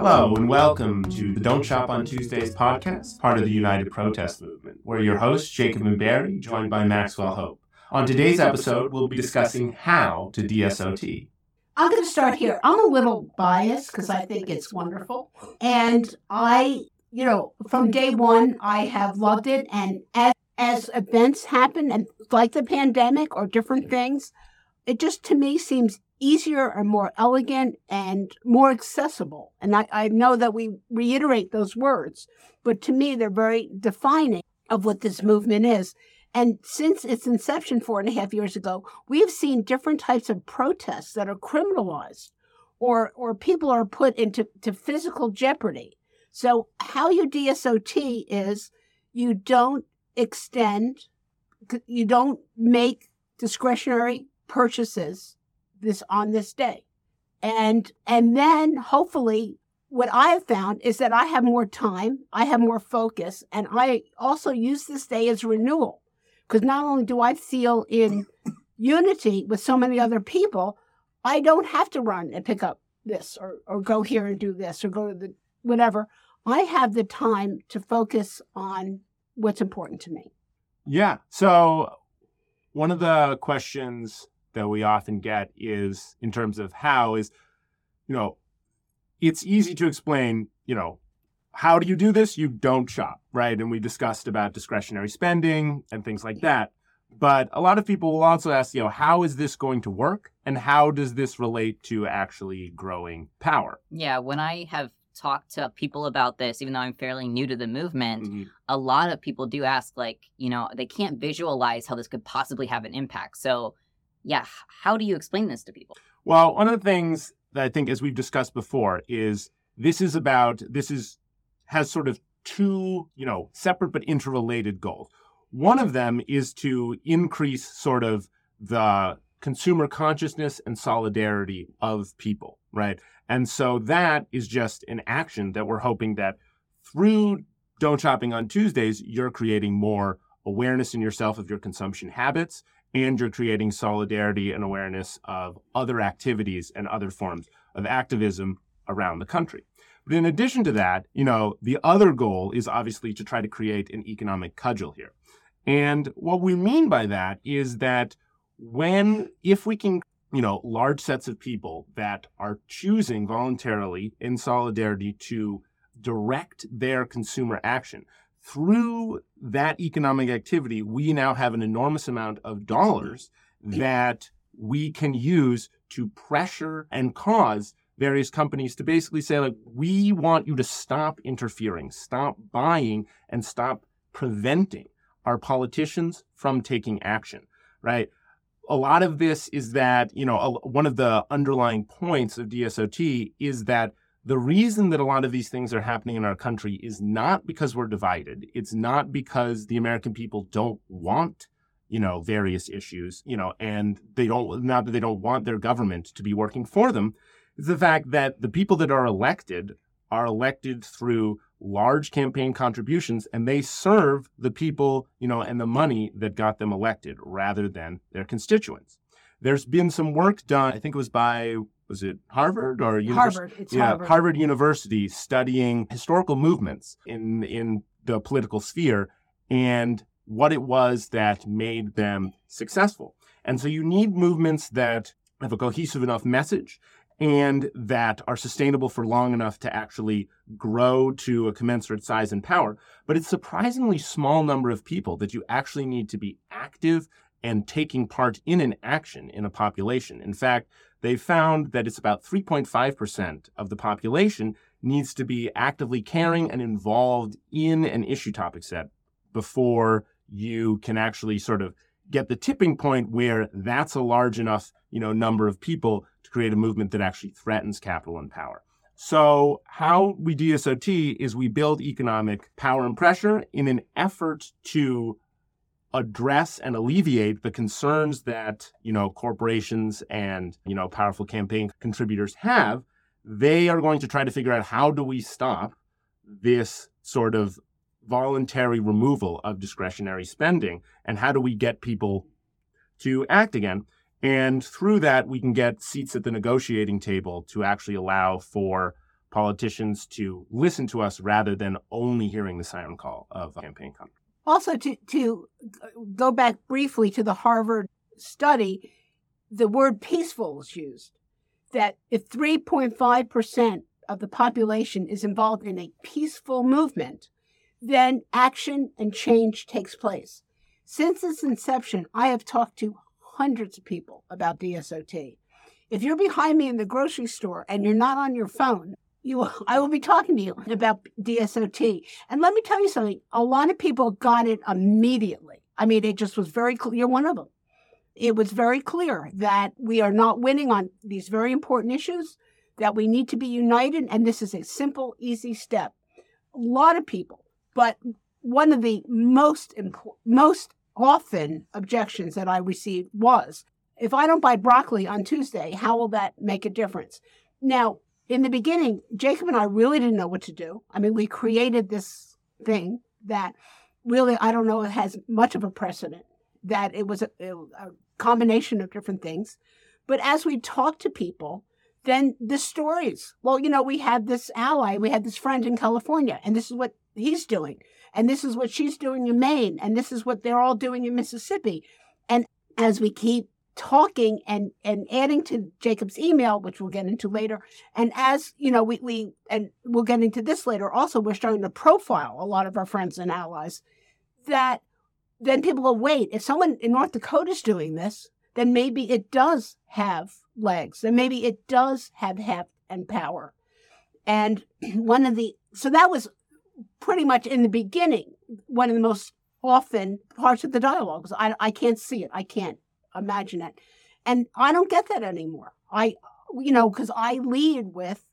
Hello and welcome to the Don't Shop on Tuesdays podcast, part of the United Protest Movement. We're your hosts, Jacob and Barry, joined by Maxwell Hope. On today's episode, we'll be discussing how to DSOT. I'm going to start here. I'm a little biased because I think it's wonderful. And I, from day one, I have loved it. And as events happen, and like the pandemic or different things, it just, to me, seems easier and more elegant and more accessible. And I know that we reiterate those words, but to me, they're very defining of what this movement is. And since its inception 4.5 years ago, we have seen different types of protests that are criminalized or people are put into physical jeopardy. So how you DSOT is you don't extend, you don't make discretionary purchases on this day. And then hopefully what I have found is that I have more time, I have more focus, and I also use this day as renewal. Because not only do I feel in unity with so many other people, I don't have to run and pick up this or go here and do this or go to the whatever. I have the time to focus on what's important to me. Yeah. So one of the questions that we often get is in terms of how is, it's easy to explain, how do you do this? You don't shop, right? And we discussed about discretionary spending and things like that. But a lot of people will also ask, how is this going to work? And how does this relate to actually growing power? Yeah, when I have talked to people about this, even though I'm fairly new to the movement, mm-hmm. a lot of people do ask, they can't visualize how this could possibly have an impact. So, yeah, how do you explain this to people? Well, one of the things that I think, as we've discussed before, is this has sort of two, separate but interrelated goals. One of them is to increase sort of the consumer consciousness and solidarity of people, right? And so that is just an action that we're hoping that through Don't Shopping on Tuesdays, you're creating more awareness in yourself of your consumption habits, and you're creating solidarity and awareness of other activities and other forms of activism around the country. But in addition to that, the other goal is obviously to try to create an economic cudgel here. And what we mean by that is that if we can, large sets of people that are choosing voluntarily in solidarity to direct their consumer action through that economic activity, we now have an enormous amount of dollars that we can use to pressure and cause various companies to basically say, we want you to stop interfering, stop buying, and stop preventing our politicians from taking action, right? A lot of this is that, one of the underlying points of DSOT is that the reason that a lot of these things are happening in our country is not because we're divided. It's not because the American people don't want various issues, and they don't want their government to be working for them. It's the fact that the people that are elected through large campaign contributions, and they serve the people, and the money that got them elected rather than their constituents. There's been some work done, I think it was by, was it Harvard or Harvard? It's Harvard. Harvard University, studying historical movements in the political sphere and what it was that made them successful. And so you need movements that have a cohesive enough message and that are sustainable for long enough to actually grow to a commensurate size and power. But it's surprisingly small number of people that you actually need to be active and taking part in an action in a population. In fact, they found that it's about 3.5% of the population needs to be actively caring and involved in an issue topic set before you can actually sort of get the tipping point where that's a large enough, number of people to create a movement that actually threatens capital and power. So how we DSOT is we build economic power and pressure in an effort to address and alleviate the concerns that, corporations and, powerful campaign contributors have. They are going to try to figure out how do we stop this sort of voluntary removal of discretionary spending and how do we get people to act again. And through that, we can get seats at the negotiating table to actually allow for politicians to listen to us rather than only hearing the siren call of a campaign conference. Also, to go back briefly to the Harvard study, the word peaceful was used, that if 3.5% of the population is involved in a peaceful movement, then action and change takes place. Since its inception, I have talked to hundreds of people about DSOT. If you're behind me in the grocery store and you're not on your phone, I will be talking to you about DSOT. And let me tell you something, a lot of people got it immediately. I mean, it just was very clear. You're one of them. It was very clear that we are not winning on these very important issues, that we need to be united, and this is a simple, easy step. A lot of people, but one of the most often objections that I received was, if I don't buy broccoli on Tuesday, how will that make a difference? Now, in the beginning, Jacob and I really didn't know what to do. I mean, we created this thing that really, I don't know, it has much of a precedent, that it was a combination of different things. But as we talked to people, then the stories, well, you know, we had this ally, we had this friend in California, and this is what he's doing, and this is what she's doing in Maine, and this is what they're all doing in Mississippi. And as we keep talking and adding to Jacob's email, which we'll get into later, and as, you know, we and we'll get into this later also, we're starting to profile a lot of our friends and allies, that then people will wait. If someone in North Dakota is doing this, then maybe it does have legs, then maybe it does have heft and power. And so that was pretty much in the beginning, one of the most often parts of the dialogues. I can't see it. I can't imagine it. And I don't get that anymore. Because I lead with,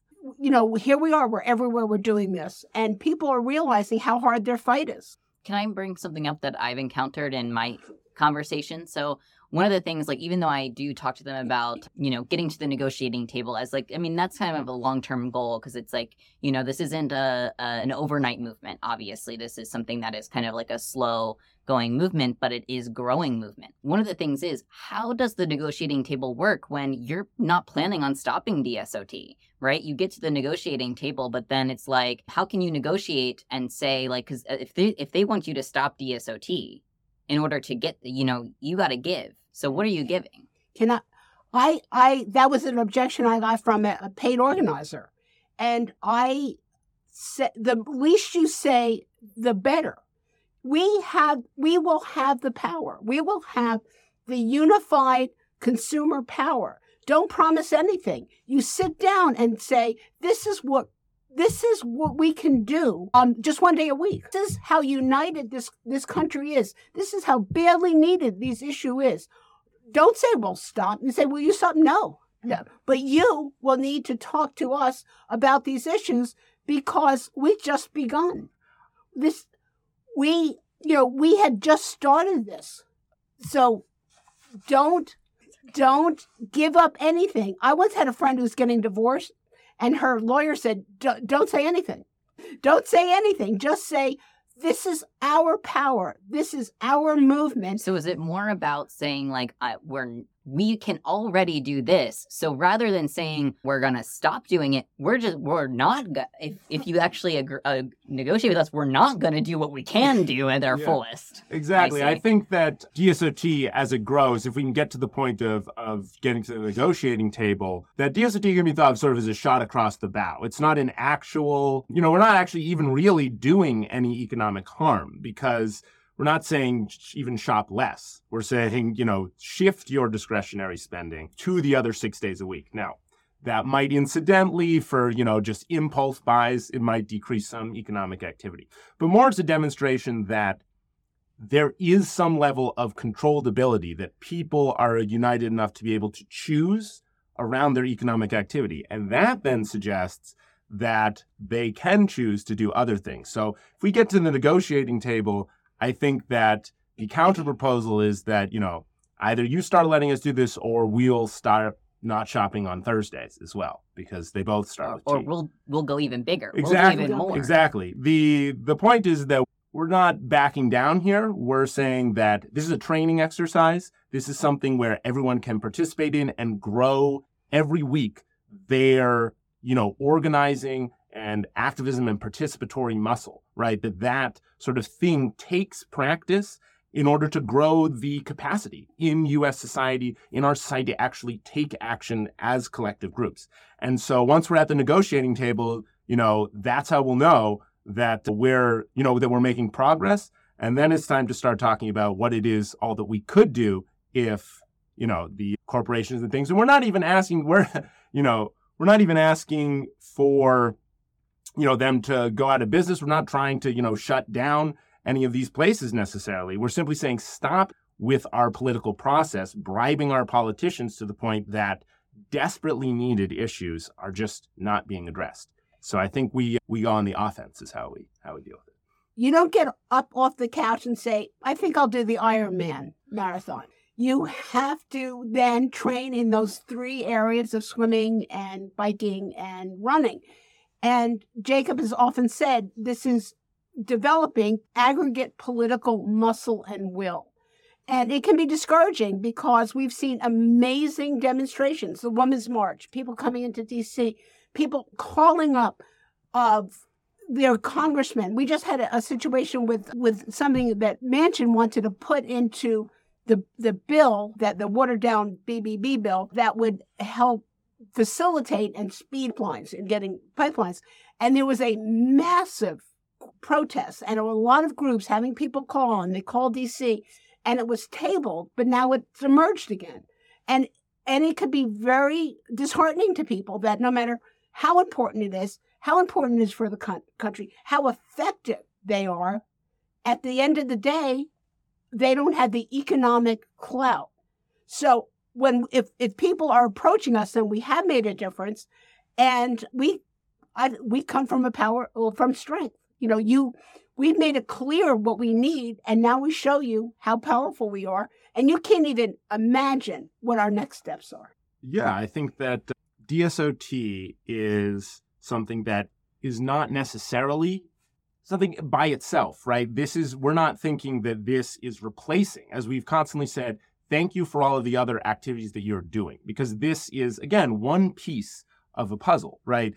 here we are, we're everywhere, we're doing this. And people are realizing how hard their fight is. Can I bring something up that I've encountered in my conversation? So one of the things, like, even though I do talk to them about, getting to the negotiating table as that's kind of a long-term goal, because it's like, this isn't an overnight movement. Obviously, this is something that is kind of like a slow going movement, but it is growing movement. One of the things is, how does the negotiating table work when you're not planning on stopping DSOT, right? You get to the negotiating table, but then it's like, how can you negotiate and say, like, because if they want you to stop DSOT, in order to get, you got to give. So what are you giving? That was an objection I got from a paid organizer. And I said, the least you say, the better. We will have the power. We will have the unified consumer power. Don't promise anything. You sit down and say, this is what we can do just one day a week. This is how united this country is. This is how badly needed this issue is. Don't say, we'll stop. You say, will you stop? No. But you will need to talk to us about these issues because we've just begun. We had just started this. So don't give up anything. I once had a friend who was getting divorced, and her lawyer said, don't say anything. Don't say anything. Just say, this is our power. This is our movement. So is it more about saying, like, we can already do this? So rather than saying we're going to stop doing it, we're not going to, if you actually negotiate with us, we're not going to do what we can do at our fullest. Exactly. I think that DSOT, as it grows, if we can get to the point of getting to the negotiating table, that DSOT can be thought of sort of as a shot across the bow. It's not an actual, we're not actually even really doing any economic harm, because we're not saying even shop less. We're saying, shift your discretionary spending to the other 6 days a week. Now, that might incidentally, for, just impulse buys, it might decrease some economic activity. But more it's a demonstration that there is some level of controllability, that people are united enough to be able to choose around their economic activity. And that then suggests that they can choose to do other things. So if we get to the negotiating table, I think that the counterproposal is that, either you start letting us do this or we'll start not shopping on Thursdays as well, because they both start with tea. Or we'll go even bigger. Exactly. We'll do even more. Exactly. The point is that we're not backing down here. We're saying that this is a training exercise. This is something where everyone can participate in and grow every week their you know, organizing and activism and participatory muscle, right? That sort of thing takes practice in order to grow the capacity in U.S. society, in our society, to actually take action as collective groups. And so once we're at the negotiating table, you know, that's how we'll know that we're, you know, that we're making progress. And then it's time to start talking about what it is all that we could do if, you know, the corporations and things. And we're not even asking, we're not even asking for, you know, them to go out of business. We're not trying to, you know, shut down any of these places necessarily. We're simply saying stop with our political process, bribing our politicians to the point that desperately needed issues are just not being addressed. So I think we go on the offense is how we deal with it. You don't get up off the couch and say, I think I'll do the Ironman marathon. You have to then train in those three areas of swimming and biking and running. And Jacob has often said this is developing aggregate political muscle and will. And it can be discouraging because we've seen amazing demonstrations, the Women's March, people coming into D.C., people calling up of their congressmen. We just had a situation with something that Manchin wanted to put into the bill, that the watered-down BBB bill, that would help facilitate and speed lines and getting pipelines. And there was a massive protests and a lot of groups having people call, and they called DC, and it was tabled, but now it's emerged again. And it could be very disheartening to people that no matter how important it is, how important it is for the country, how effective they are, at the end of the day, they don't have the economic clout. So when if people are approaching us, then we have made a difference, and we come from a power or from strength. You know, we've made it clear what we need, and now we show you how powerful we are, and you can't even imagine what our next steps are. Yeah, I think that DSOT is something that is not necessarily something by itself, right? We're not thinking that this is replacing, as we've constantly said, thank you for all of the other activities that you're doing, because this is, again, one piece of a puzzle, right?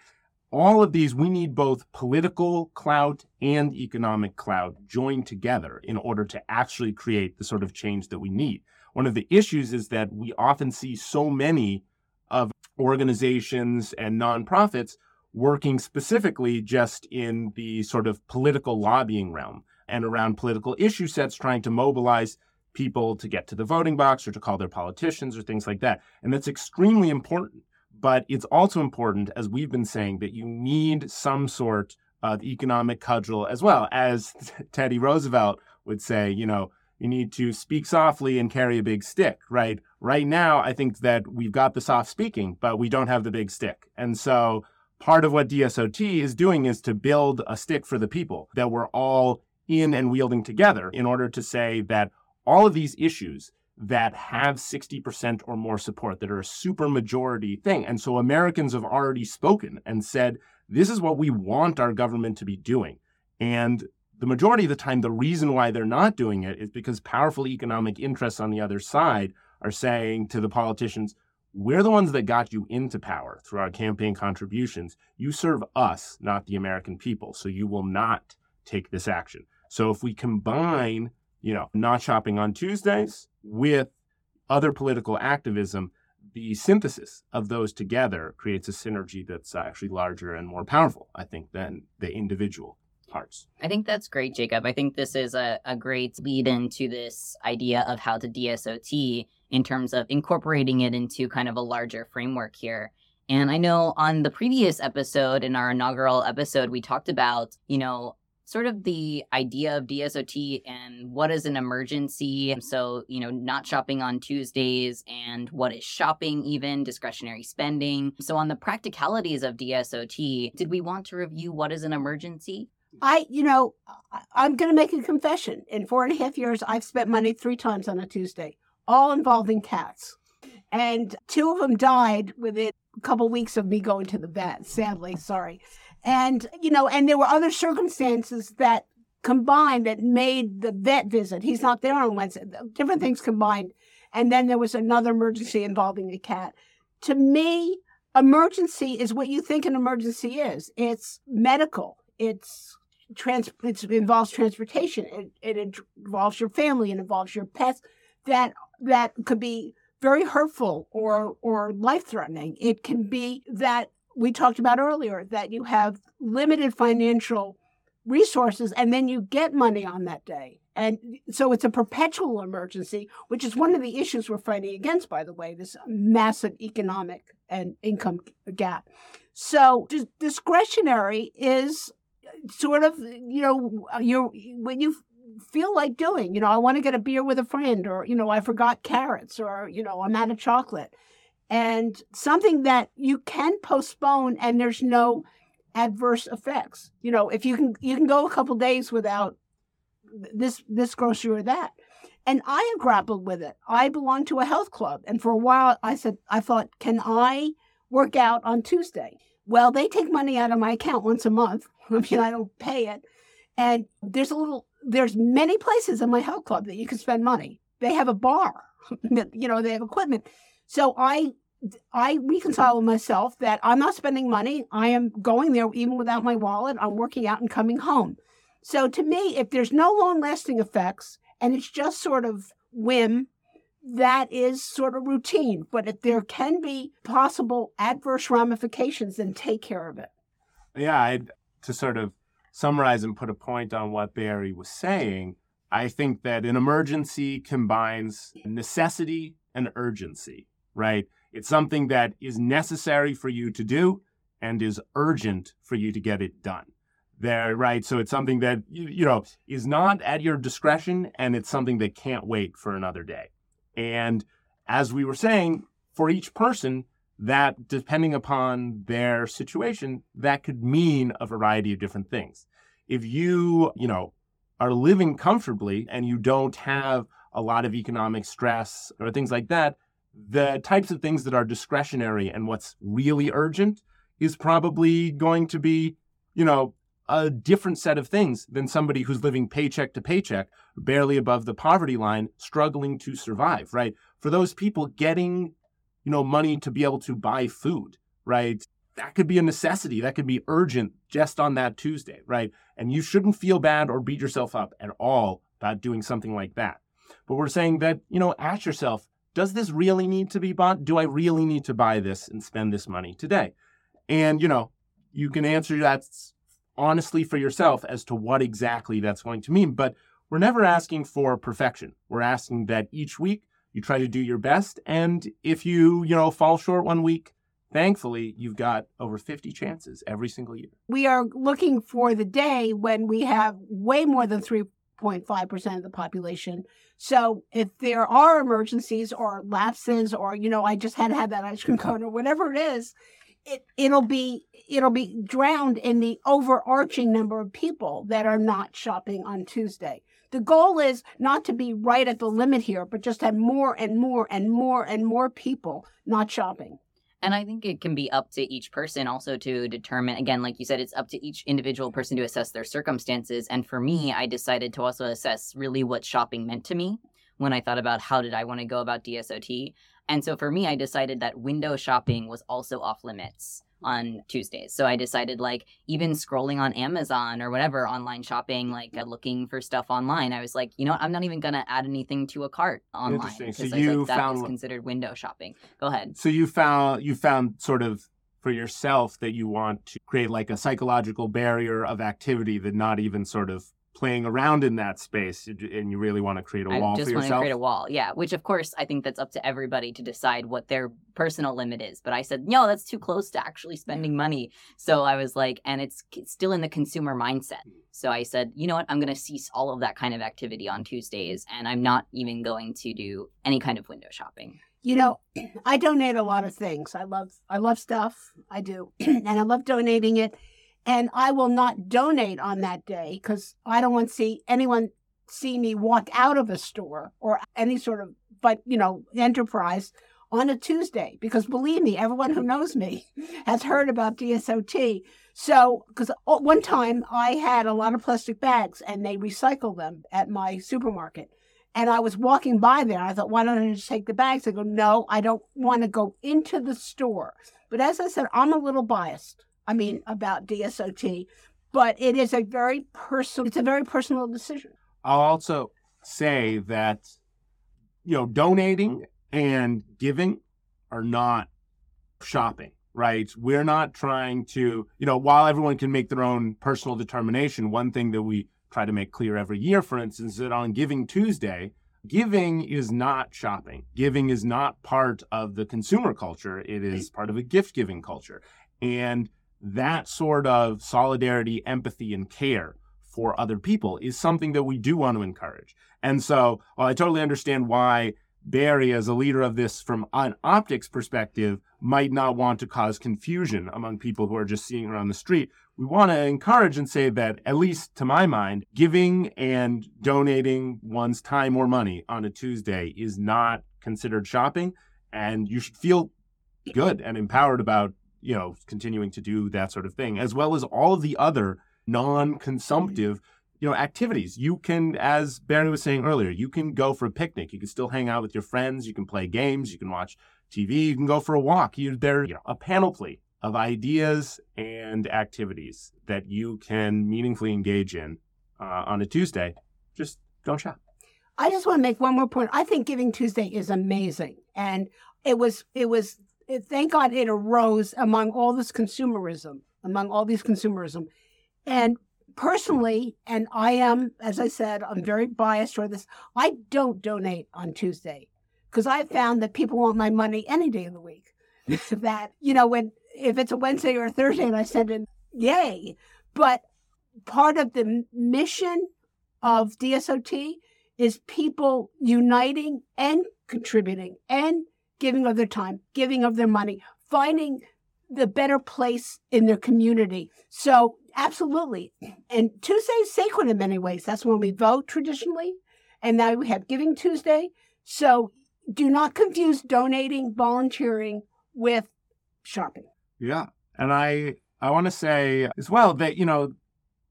All of these, we need both political clout and economic clout joined together in order to actually create the sort of change that we need. One of the issues is that we often see so many of organizations and nonprofits working specifically just in the sort of political lobbying realm and around political issue sets, trying to mobilize people to get to the voting box or to call their politicians or things like that. And that's extremely important. But it's also important, as we've been saying, that you need some sort of economic cudgel as well. As Teddy Roosevelt would say, you know, you need to speak softly and carry a big stick, right? Right now, I think that we've got the soft speaking, but we don't have the big stick. And so part of what DSOT is doing is to build a stick for the people that we're all in and wielding together in order to say that all of these issues that have 60% or more support, that are a super majority thing. And so Americans have already spoken and said, this is what we want our government to be doing. And the majority of the time, the reason why they're not doing it is because powerful economic interests on the other side are saying to the politicians, we're the ones that got you into power through our campaign contributions. You serve us, not the American people. So you will not take this action. So if we combine, you know, not shopping on Tuesdays with other political activism, the synthesis of those together creates a synergy that's actually larger and more powerful, I think, than the individual parts. I think that's great, Jacob. I think this is a great lead into this idea of how to DSOT in terms of incorporating it into kind of a larger framework here. And I know on the previous episode, in our inaugural episode, we talked about, you know, sort of the idea of DSOT and what is an emergency. So, you know, not shopping on Tuesdays and what is shopping, even discretionary spending. So on the practicalities of DSOT, did we want to review what is an emergency? I'm going to make a confession. In 4.5 years, I've spent money 3 times on a Tuesday, all involving cats. And 2 of them died within a couple weeks of me going to the vet, sadly, sorry. And, you know, and there were other circumstances that combined that made the vet visit. He's not there on Wednesday. Different things combined. And then there was another emergency involving a cat. To me, Emergency is what you think an emergency is. It's medical. It involves transportation. It involves your family. It involves your pets. That could be very hurtful or life-threatening. It can be that we talked about earlier, that you have limited financial resources and then you get money on that day. And so it's a perpetual emergency, which is one of the issues we're fighting against, by the way, this massive economic and income gap. So discretionary is sort of, when you feel like doing, I want to get a beer with a friend, or, I forgot carrots, or, I'm out of chocolate. And something that you can postpone and there's no adverse effects. If you can go a couple days without this grocery or that. And I have grappled with it. I belong to a health club. And for a while I thought, can I work out on Tuesday? Well, they take money out of my account once a month. I don't pay it. And there's many places in my health club that you can spend money. They have a bar, they have equipment. So I reconcile with myself that I'm not spending money. I am going there even without my wallet. I'm working out and coming home. So to me, if there's no long-lasting effects and it's just sort of whim, that is sort of routine. But if there can be possible adverse ramifications, then take care of it. Yeah, to sort of summarize and put a point on what Barry was saying, I think that an emergency combines necessity and urgency, right? It's something that is necessary for you to do and is urgent for you to get it done. There, right? So it's something that, is not at your discretion, and it's something that can't wait for another day. And as we were saying, for each person, that depending upon their situation, that could mean a variety of different things. If you, are living comfortably and you don't have a lot of economic stress or things like that, the types of things that are discretionary and what's really urgent is probably going to be, a different set of things than somebody who's living paycheck to paycheck, barely above the poverty line, struggling to survive, right? For those people, getting, money to be able to buy food, right? That could be a necessity. That could be urgent just on that Tuesday, right? And you shouldn't feel bad or beat yourself up at all about doing something like that. But we're saying that, ask yourself, does this really need to be bought? Do I really need to buy this and spend this money today? And, you can answer that honestly for yourself as to what exactly that's going to mean. But we're never asking for perfection. We're asking that each week you try to do your best. And if you, fall short one week, thankfully, you've got over 50 chances every single year. We are looking for the day when we have way more than 3.5% of the population. So if there are emergencies or lapses or, I just had to have that ice cream cone or whatever it is, it'll be drowned in the overarching number of people that are not shopping on Tuesday. The goal is not to be right at the limit here, but just have more and more and more and more people not shopping. And I think it can be up to each person also to determine, again, like you said, it's up to each individual person to assess their circumstances. And for me, I decided to also assess really what shopping meant to me when I thought about how did I want to go about DSOT. And so for me, I decided that window shopping was also off limits on Tuesdays. So I decided, even scrolling on Amazon or whatever, online shopping, looking for stuff online, I was like, I'm not even going to add anything to a cart online. Interesting. So that was considered window shopping. Go ahead. So you found sort of for yourself that you want to create a psychological barrier of activity that not even sort of playing around in that space, and you really want to create a wall for yourself? I just want to create a wall, yeah, which of course I think that's up to everybody to decide what their personal limit is. But I said, no, that's too close to actually spending money. So I was like, and it's still in the consumer mindset. So I said, you know what, I'm going to cease all of that kind of activity on Tuesdays, and I'm not even going to do any kind of window shopping. I donate a lot of things. I love stuff. I do. And I love donating it. And I will not donate on that day because I don't want to see anyone see me walk out of a store or any sort of, enterprise on a Tuesday. Because believe me, everyone who knows me has heard about DSOT. So, because one time I had a lot of plastic bags and they recycle them at my supermarket. And I was walking by there. I thought, why don't I just take the bags? I go, no, I don't want to go into the store But as I said, I'm a little biased, about DSOT, but it is a very personal decision. I'll also say that, donating and giving are not shopping, right? We're not trying to, while everyone can make their own personal determination, one thing that we try to make clear every year, for instance, that on Giving Tuesday, giving is not shopping. Giving is not part of the consumer culture. It is part of a gift-giving culture. And that sort of solidarity, empathy, and care for other people is something that we do want to encourage. And so, I totally understand why Barry, as a leader of this from an optics perspective, might not want to cause confusion among people who are just seeing her on the street. We want to encourage and say that, at least to my mind, giving and donating one's time or money on a Tuesday is not considered shopping, and you should feel good and empowered about, continuing to do that sort of thing, as well as all of the other non-consumptive activities. You can, as Barry was saying earlier, you can go for a picnic. You can still hang out with your friends. You can play games. You can watch TV. You can go for a walk. There's a panoply of ideas and activities that you can meaningfully engage in on a Tuesday. Just don't shop. I just want to make one more point. I think Giving Tuesday is amazing. And it was thank God it arose among all this consumerism, And personally, and I am, as I said, I'm very biased toward this. I don't donate on Tuesday because I found that people want my money any day of the week. That, if it's a Wednesday or a Thursday and I send in, yay. But part of the mission of DSOT is people uniting and contributing and giving of their time, giving of their money, finding the better place in their community. So absolutely. And Tuesday is sacred in many ways. That's when we vote traditionally. And now we have Giving Tuesday. So do not confuse donating, volunteering with shopping. Yeah. And I want to say as well that,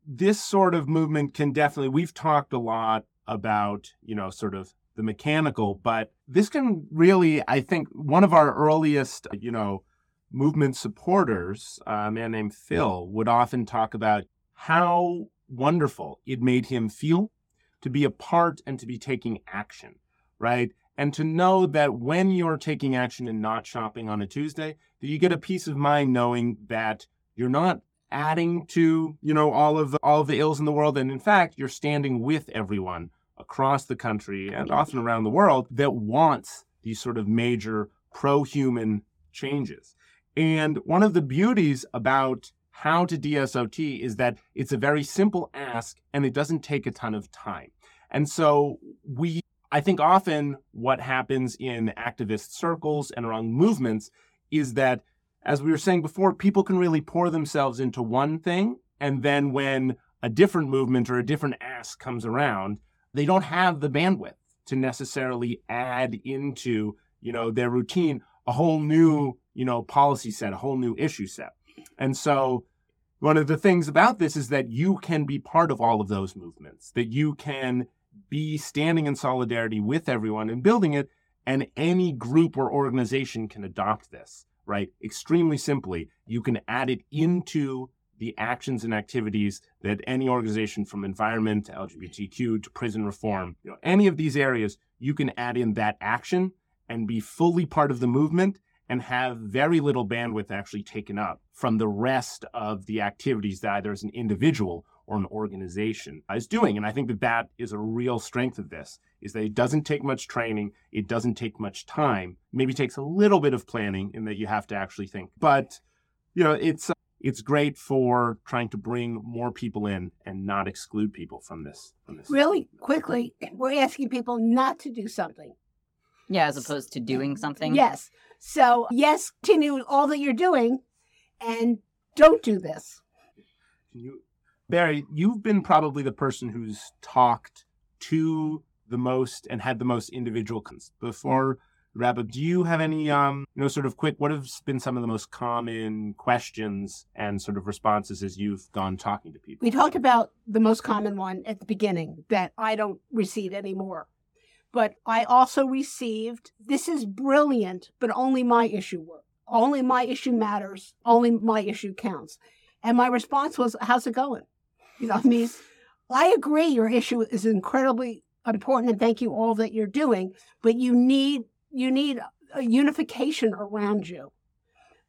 this sort of movement can definitely, we've talked a lot about, sort of the mechanical, but this can really, I think one of our earliest, movement supporters, a man named Phil, would often talk about how wonderful it made him feel to be a part and to be taking action, right? And to know that when you're taking action and not shopping on a Tuesday, that you get a peace of mind knowing that you're not adding to, all of the ills in the world. And in fact, you're standing with everyone across the country and often around the world that wants these sort of major pro-human changes. And one of the beauties about how to DSOT is that it's a very simple ask and it doesn't take a ton of time. And so I think often what happens in activist circles and around movements is that, as we were saying before, people can really pour themselves into one thing. And then when a different movement or a different ask comes around, they don't have the bandwidth to necessarily add into, their routine a whole new policy set, a whole new issue set. And so one of the things about this is that you can be part of all of those movements, that you can be standing in solidarity with everyone and building it, and any group or organization can adopt this, right? Extremely simply, you can add it into the actions and activities that any organization, from environment to LGBTQ to prison reform, any of these areas, you can add in that action and be fully part of the movement and have very little bandwidth actually taken up from the rest of the activities that either as an individual or an organization is doing. And I think that is a real strength of this, is that it doesn't take much training. It doesn't take much time. Maybe takes a little bit of planning in that you have to actually think. But, it's great for trying to bring more people in and not exclude people from this. Really quickly, we're asking people not to do something. Yeah, as opposed to doing something. Yes. So, yes, continue all that you're doing, and don't do this. Barry, you've been probably the person who's talked to the most and had the most individual concerns. Before we wrap up, do you have any, what have been some of the most common questions and sort of responses as you've gone talking to people? We talked about the most common one at the beginning, that I don't receive anymore. But I also received, this is brilliant, but only my issue works. Only my issue matters. Only my issue counts. And my response was, how's it going? You know, I mean, I agree your issue is incredibly important, and thank you all that you're doing, but you need a unification around you.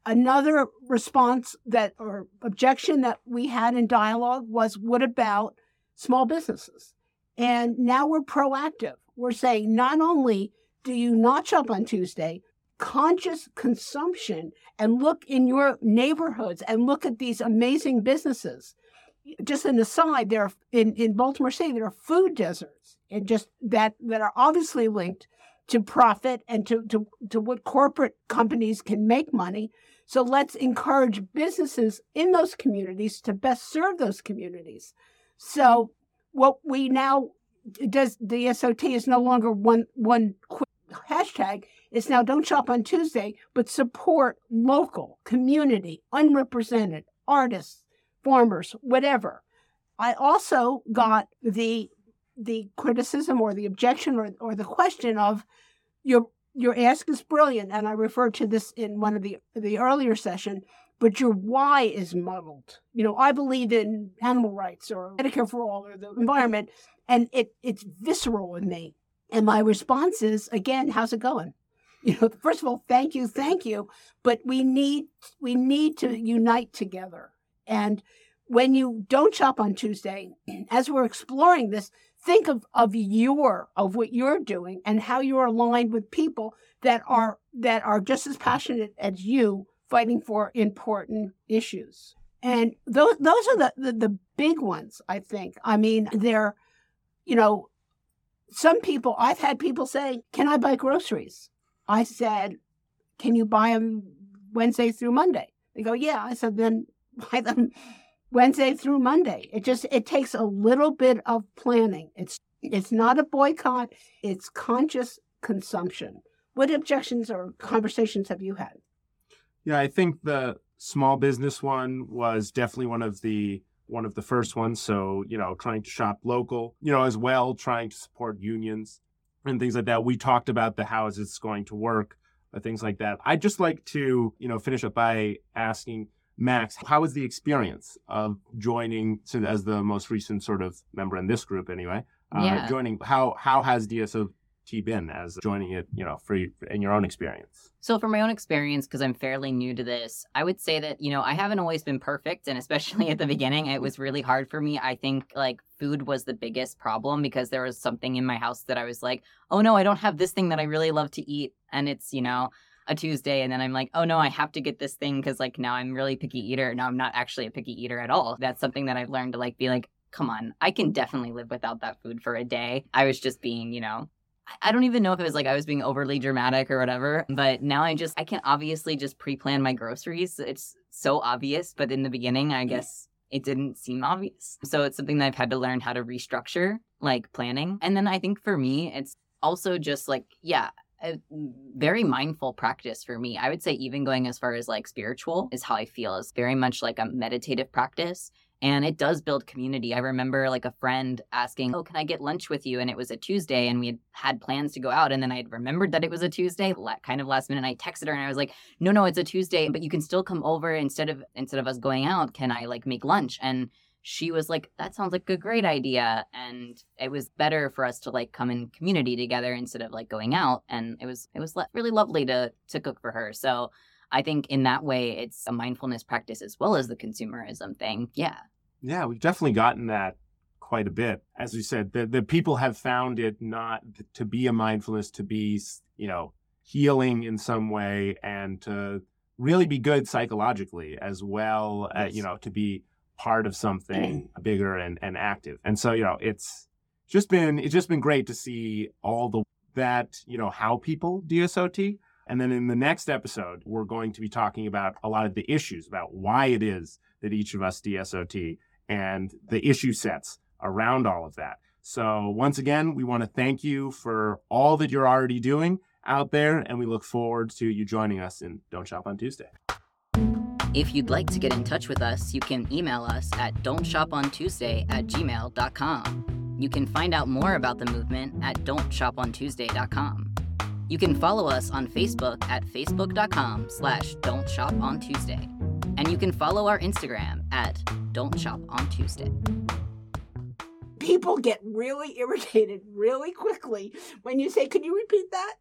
Another response or objection that we had in dialogue was, what about small businesses? And now we're proactive. We're saying, not only do you not shop on Tuesday, conscious consumption, and look in your neighborhoods and look at these amazing businesses. Just an aside, there are, in Baltimore City, there are food deserts, and just that are obviously linked to profit and to what corporate companies can make money. So let's encourage businesses in those communities to best serve those communities. So what we now does, the DSOT is no longer one quick hashtag. It's now Don't Shop on Tuesday, but support local, community, unrepresented, artists, farmers, whatever. I also got the criticism or the objection or the question of, your ask is brilliant, and I referred to this in one of the earlier session, but your why is muddled. You know, I believe in animal rights or Medicare for all or the environment, and it's visceral in me. And my response is, again, how's it going? You know, first of all, thank you, but we need to unite together. And when you don't shop on Tuesday, as we're exploring this, think of what you're doing and how you're aligned with people that are just as passionate as you fighting for important issues. And those are the big ones, I think. I mean, they're, you know, some people, I've had people say, can I buy groceries? I said, can you buy them Wednesday through Monday? They go, yeah. I said, then buy them Wednesday through Monday. It takes a little bit of planning. It's not a boycott. It's conscious consumption. What objections or conversations have you had? Yeah, I think the small business one was definitely one of the first ones. So, you know, trying to shop local, you know, as well, trying to support unions and things like that. We talked about the how is it's going to work, things like that. I'd just like to, you know, finish up by asking Max, how was the experience of joining, so as the most recent sort of member in this group anyway, joining, how has DSOT been as joining it, you know, in your own experience? So from my own experience, because I'm fairly new to this, I would say that, you know, I haven't always been perfect. And especially at the beginning, it was really hard for me. I think like food was the biggest problem because there was something in my house that I was like, oh no, I don't have this thing that I really love to eat. And it's, you know, a Tuesday, and then I'm like, oh no, I have to get this thing because like now I'm really picky eater. Now I'm not actually a picky eater at all. That's something that I've learned to like be like, come on, I can definitely live without that food for a day. I was just being, you know, I don't even know if it was like I was being overly dramatic or whatever, but now I can obviously just pre-plan my groceries. It's so obvious, but in the beginning, I guess it didn't seem obvious. So it's something that I've had to learn how to restructure, like planning. And then I think for me, it's also just like, yeah, a very mindful practice for me. I would say even going as far as like spiritual is how I feel. It's very much like a meditative practice. And it does build community. I remember like a friend asking, oh, can I get lunch with you? And it was a Tuesday and we had plans to go out. And then I had remembered that it was a Tuesday, kind of last minute. And I texted her and I was like, no, it's a Tuesday, but you can still come over instead of us going out. Can I like make lunch? And she was like, that sounds like a great idea. And it was better for us to like come in community together instead of like going out. And it was really lovely to cook for her. So I think in that way, it's a mindfulness practice as well as the consumerism thing. Yeah. Yeah, we've definitely gotten that quite a bit. As we said, the people have found it not to be a mindfulness, to be, you know, healing in some way and to really be good psychologically as well, yes. You know, to be part of something bigger and active. And so, you know, it's just been great to see all that, you know, how people DSOT. And then in the next episode, we're going to be talking about a lot of the issues, about why it is that each of us DSOT and the issue sets around all of that. So once again, we want to thank you for all that you're already doing out there, and we look forward to you joining us in Don't Shop on Tuesday. If you'd like to get in touch with us, you can email us at don'tshopontuesday@gmail.com. You can find out more about the movement at don'tshopontuesday.com. You can follow us on Facebook at facebook.com/don'tshopontuesday. And you can follow our Instagram at Don't Shop on Tuesday. People get really irritated really quickly when you say, could you repeat that?